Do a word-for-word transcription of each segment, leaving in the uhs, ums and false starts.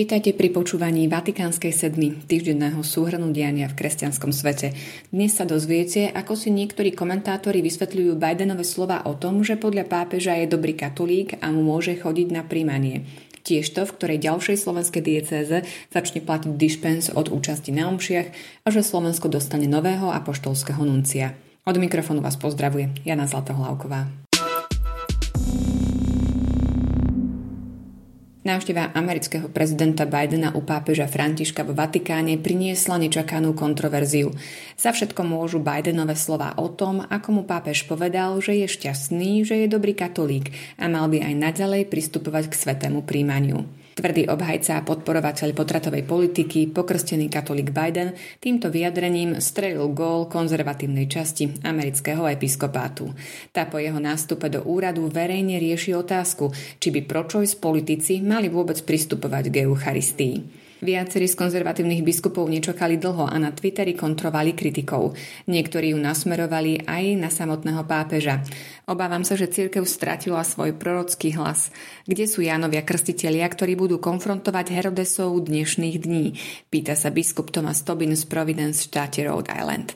Vítajte pri počúvaní Vatikánskej sedmy, týždenného súhrnu diania v kresťanskom svete. Dnes sa dozviete, ako si niektorí komentátori vysvetľujú Bidenove slova o tom, že podľa pápeža je dobrý katolík a mu môže chodiť na príjmanie. Tiež to, v ktorej ďalšej slovenskej diecéze začne platiť dispens od účasti na omšiach a že Slovensko dostane nového apoštolského nuncia. Od mikrofónu vás pozdravuje Jana Zlatohlávková. Návšteva amerického prezidenta Bidena u pápeža Františka vo Vatikáne priniesla nečakanú kontroverziu. Za všetko môžu Bidenove slová o tom, ako mu pápež povedal, že je šťastný, že je dobrý katolík a mal by aj naďalej pristupovať k svätému príjmaniu. Tvrdý obhajca a podporovateľ potratovej politiky, pokrstený katolík Biden, týmto vyjadrením strelil gól konzervatívnej časti amerického episkopátu. Tá po jeho nástupe do úradu verejne rieši otázku, či by pro-choice politici mali vôbec pristupovať k Eucharistii. Viacerí z konzervatívnych biskupov nečakali dlho a na Twitteri kontrovali kritikov. Niektorí ju nasmerovali aj na samotného pápeža. Obávam sa, že cirkev stratila svoj prorocký hlas. Kde sú Jánovia krstitelia, ktorí budú konfrontovať Herodesov dnešných dní? Pýta sa biskup Tomas Tobin z Providence v štáte Rhode Island.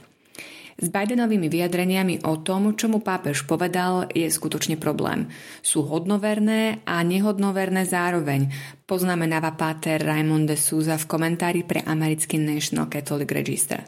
S Bidenovými vyjadreniami o tom, čo mu pápež povedal, je skutočne problém. Sú hodnoverné a nehodnoverné zároveň, poznamenáva páter Raymond de Souza v komentári pre americký National Catholic Register.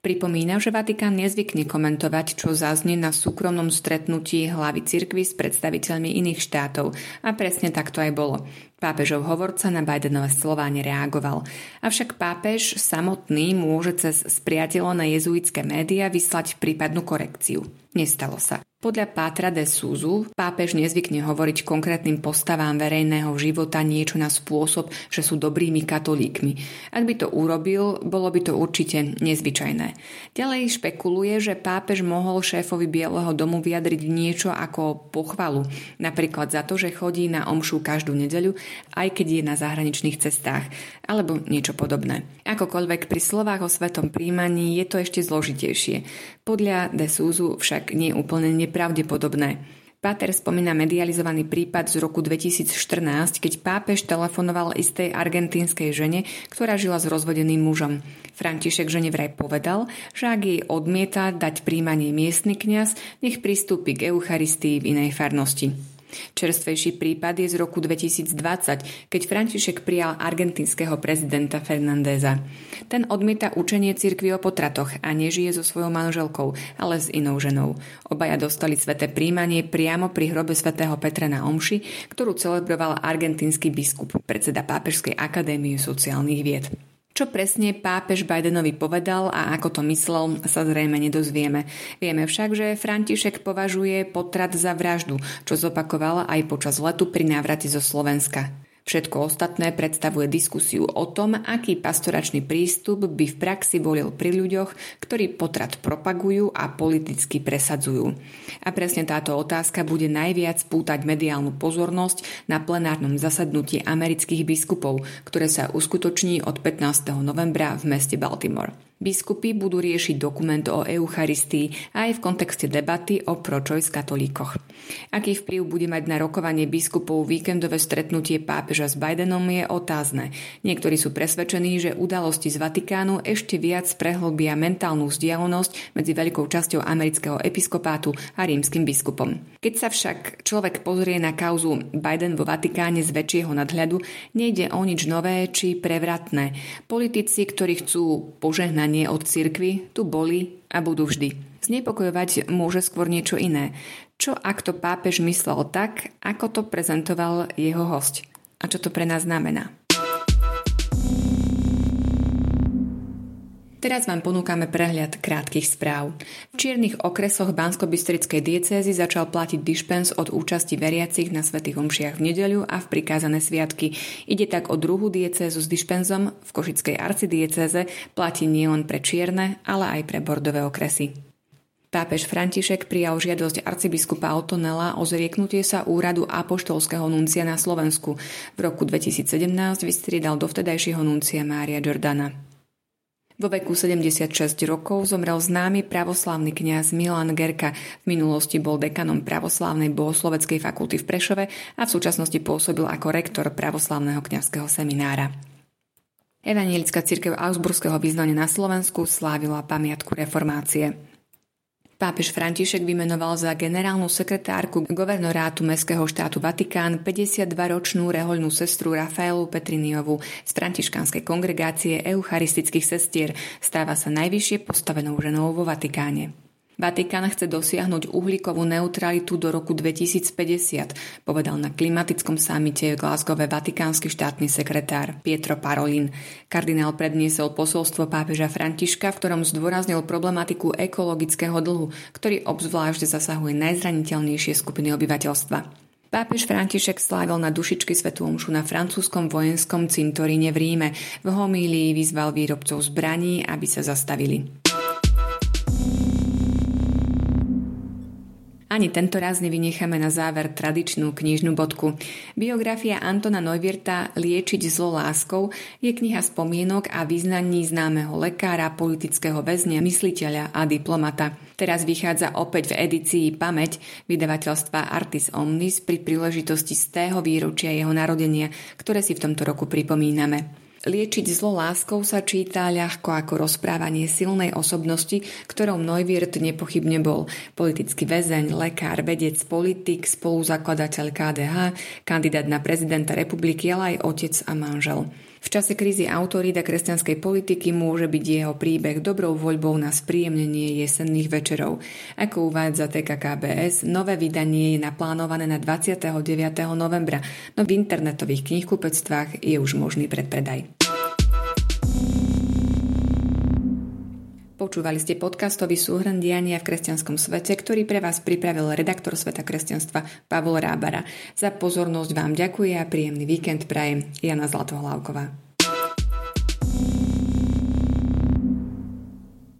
Pripomína, že Vatikán nezvykne komentovať, čo zaznie na súkromnom stretnutí hlavy cirkvi s predstaviteľmi iných štátov a presne tak to aj bolo. Pápežov hovorca na Bidenové slová nereagoval. Avšak pápež samotný môže cez spriateľné jezuitské médiá vyslať prípadnú korekciu. Nestalo sa. Podľa pátra de Súzu pápež nezvykne hovoriť konkrétnym postavám verejného života niečo na spôsob, že sú dobrými katolíkmi. Ak by to urobil, bolo by to určite nezvyčajné. Ďalej špekuluje, že pápež mohol šéfovi Bieleho domu vyjadriť niečo ako pochvalu, napríklad za to, že chodí na omšu každú nedeľu, aj keď je na zahraničných cestách, alebo niečo podobné. Akokoľvek pri slovách o svetom príjmaní je to ešte zložitejšie. Podľa de Súzu však nie úplne pravdepodobné. Páter spomína medializovaný prípad z roku dvetisíc štrnásť, keď pápež telefonoval istej argentínskej žene, ktorá žila s rozvodeným mužom. František žene vraj povedal, že ak jej odmieta dať príjmanie miestny kňaz, nech pristúpi k Eucharistii v inej farnosti. Čerstvejší prípad je z roku dvetisíc dvadsať, keď František prijal argentínskeho prezidenta Fernándeza. Ten odmieta učenie cirkvi o potratoch a nežije so svojou manželkou, ale s inou ženou. Obaja dostali sväté príjmanie priamo pri hrobe svätého Petra na omši, ktorú celebroval argentínsky biskup, predseda Pápežskej akadémie sociálnych vied. Čo presne pápež Bidenovi povedal a ako to myslel, sa zrejme nedozvieme. Vieme však, že František považuje potrat za vraždu, čo zopakoval aj počas letu pri návrate zo Slovenska. Všetko ostatné predstavuje diskusiu o tom, aký pastoračný prístup by v praxi volil pri ľuďoch, ktorí potrat propagujú a politicky presadzujú. A presne táto otázka bude najviac pútať mediálnu pozornosť na plenárnom zasadnutí amerických biskupov, ktoré sa uskutoční od pätnásteho novembra v meste Baltimore. Biskupy budú riešiť dokument o Eucharistii aj v kontexte debaty o pro-choice katolíkoch. Aký vplyv bude mať na rokovanie biskupov víkendové stretnutie pápeža s Bidenom je otázne. Niektorí sú presvedčení, že udalosti z Vatikánu ešte viac prehlbia mentálnu vzdialenosť medzi veľkou časťou amerického episkopátu a rímskym biskupom. Keď sa však človek pozrie na kauzu Biden vo Vatikáne z väčšieho nadhľadu, nejde o nič nové či prevratné. Politici, ktorí chcú požehnať nie od cirkvi, tu boli a budú vždy. Znepokojovať môže skôr niečo iné. Čo ak to pápež myslel tak, ako to prezentoval jeho hosť? A čo to pre nás znamená? Teraz vám ponúkame prehľad krátkych správ. V čiernych okresoch Bansko Bystrickej diecézy začal platiť dispens od účasti veriacich na svätých omšiach v nedeľu a v prikázané sviatky. Ide tak o druhú diecézu s dispenzom, v Košickej arcidiecéze platí nielen pre čierne, ale aj pre bordové okresy. Pápež František prijal žiadosť arcibiskupa Otonela o zrieknutie sa úradu apoštolského nuncia na Slovensku. V roku dvetisíc sedemnásť vystriedal dovtedajšieho nuncia Mária Jordana. Vo veku sedemdesiatšesť rokov zomrel známy pravoslávny kňaz Milan Gerka. V minulosti bol dekanom pravoslávnej bohosloveckej fakulty v Prešove a v súčasnosti pôsobil ako rektor pravoslávneho kňazského seminára. Evangelická cirkev Ausburského vyznania na Slovensku slávila pamiatku reformácie. Pápež František vymenoval za generálnu sekretárku governorátu Mestského štátu Vatikán päťdesiatdvaročnú rehoľnú sestru Rafaélu Petrinyovú z Františkánskej kongregácie eucharistických sestier. Stáva sa najvyššie postavenou ženou vo Vatikáne. Vatikán chce dosiahnuť uhlíkovú neutralitu do roku dvetisícpäťdesiat, povedal na klimatickom samite v Glasgowe vatikánsky štátny sekretár Pietro Parolin. Kardinál predniesol posolstvo pápeža Františka, v ktorom zdôraznil problematiku ekologického dlhu, ktorý obzvlášť zasahuje najzraniteľnejšie skupiny obyvateľstva. Pápež František slávil na dušičky svätú omšu na francúzskom vojenskom cintoríne v Ríme. V homílii vyzval výrobcov zbraní, aby sa zastavili. Ani tentoraz nevynecháme na záver tradičnú knižnú bodku. Biografia Antona Neuwierta Liečiť zlo láskou je kniha spomienok a vyznaní známeho lekára, politického väzňa, mysliteľa a diplomata. Teraz vychádza opäť v edícii Pamäť vydavateľstva Artis Omnis pri príležitosti stého výročia jeho narodenia, ktoré si v tomto roku pripomíname. Liečiť zlo láskou sa číta ľahko ako rozprávanie silnej osobnosti, ktorou Neuwiert nepochybne bol. Politický väzeň, lekár, vedec, politik, spoluzakladateľ ká dé há, kandidát na prezidenta republiky, ale aj otec a manžel. V čase krízy autorita kresťanskej politiky môže byť jeho príbeh dobrou voľbou na spríjemnenie jesenných večerov. Ako uvádza té ká ká bé es, nové vydanie je naplánované na dvadsiateho deviateho novembra, no v internetových knihkupectvách je už možný predpredaj. Počúvali ste podcastový súhrn diania v kresťanskom svete, ktorý pre vás pripravil redaktor Sveta kresťanstva Pavol Rábara. Za pozornosť vám ďakuje a príjemný víkend prajem Jana Zlatohlávková.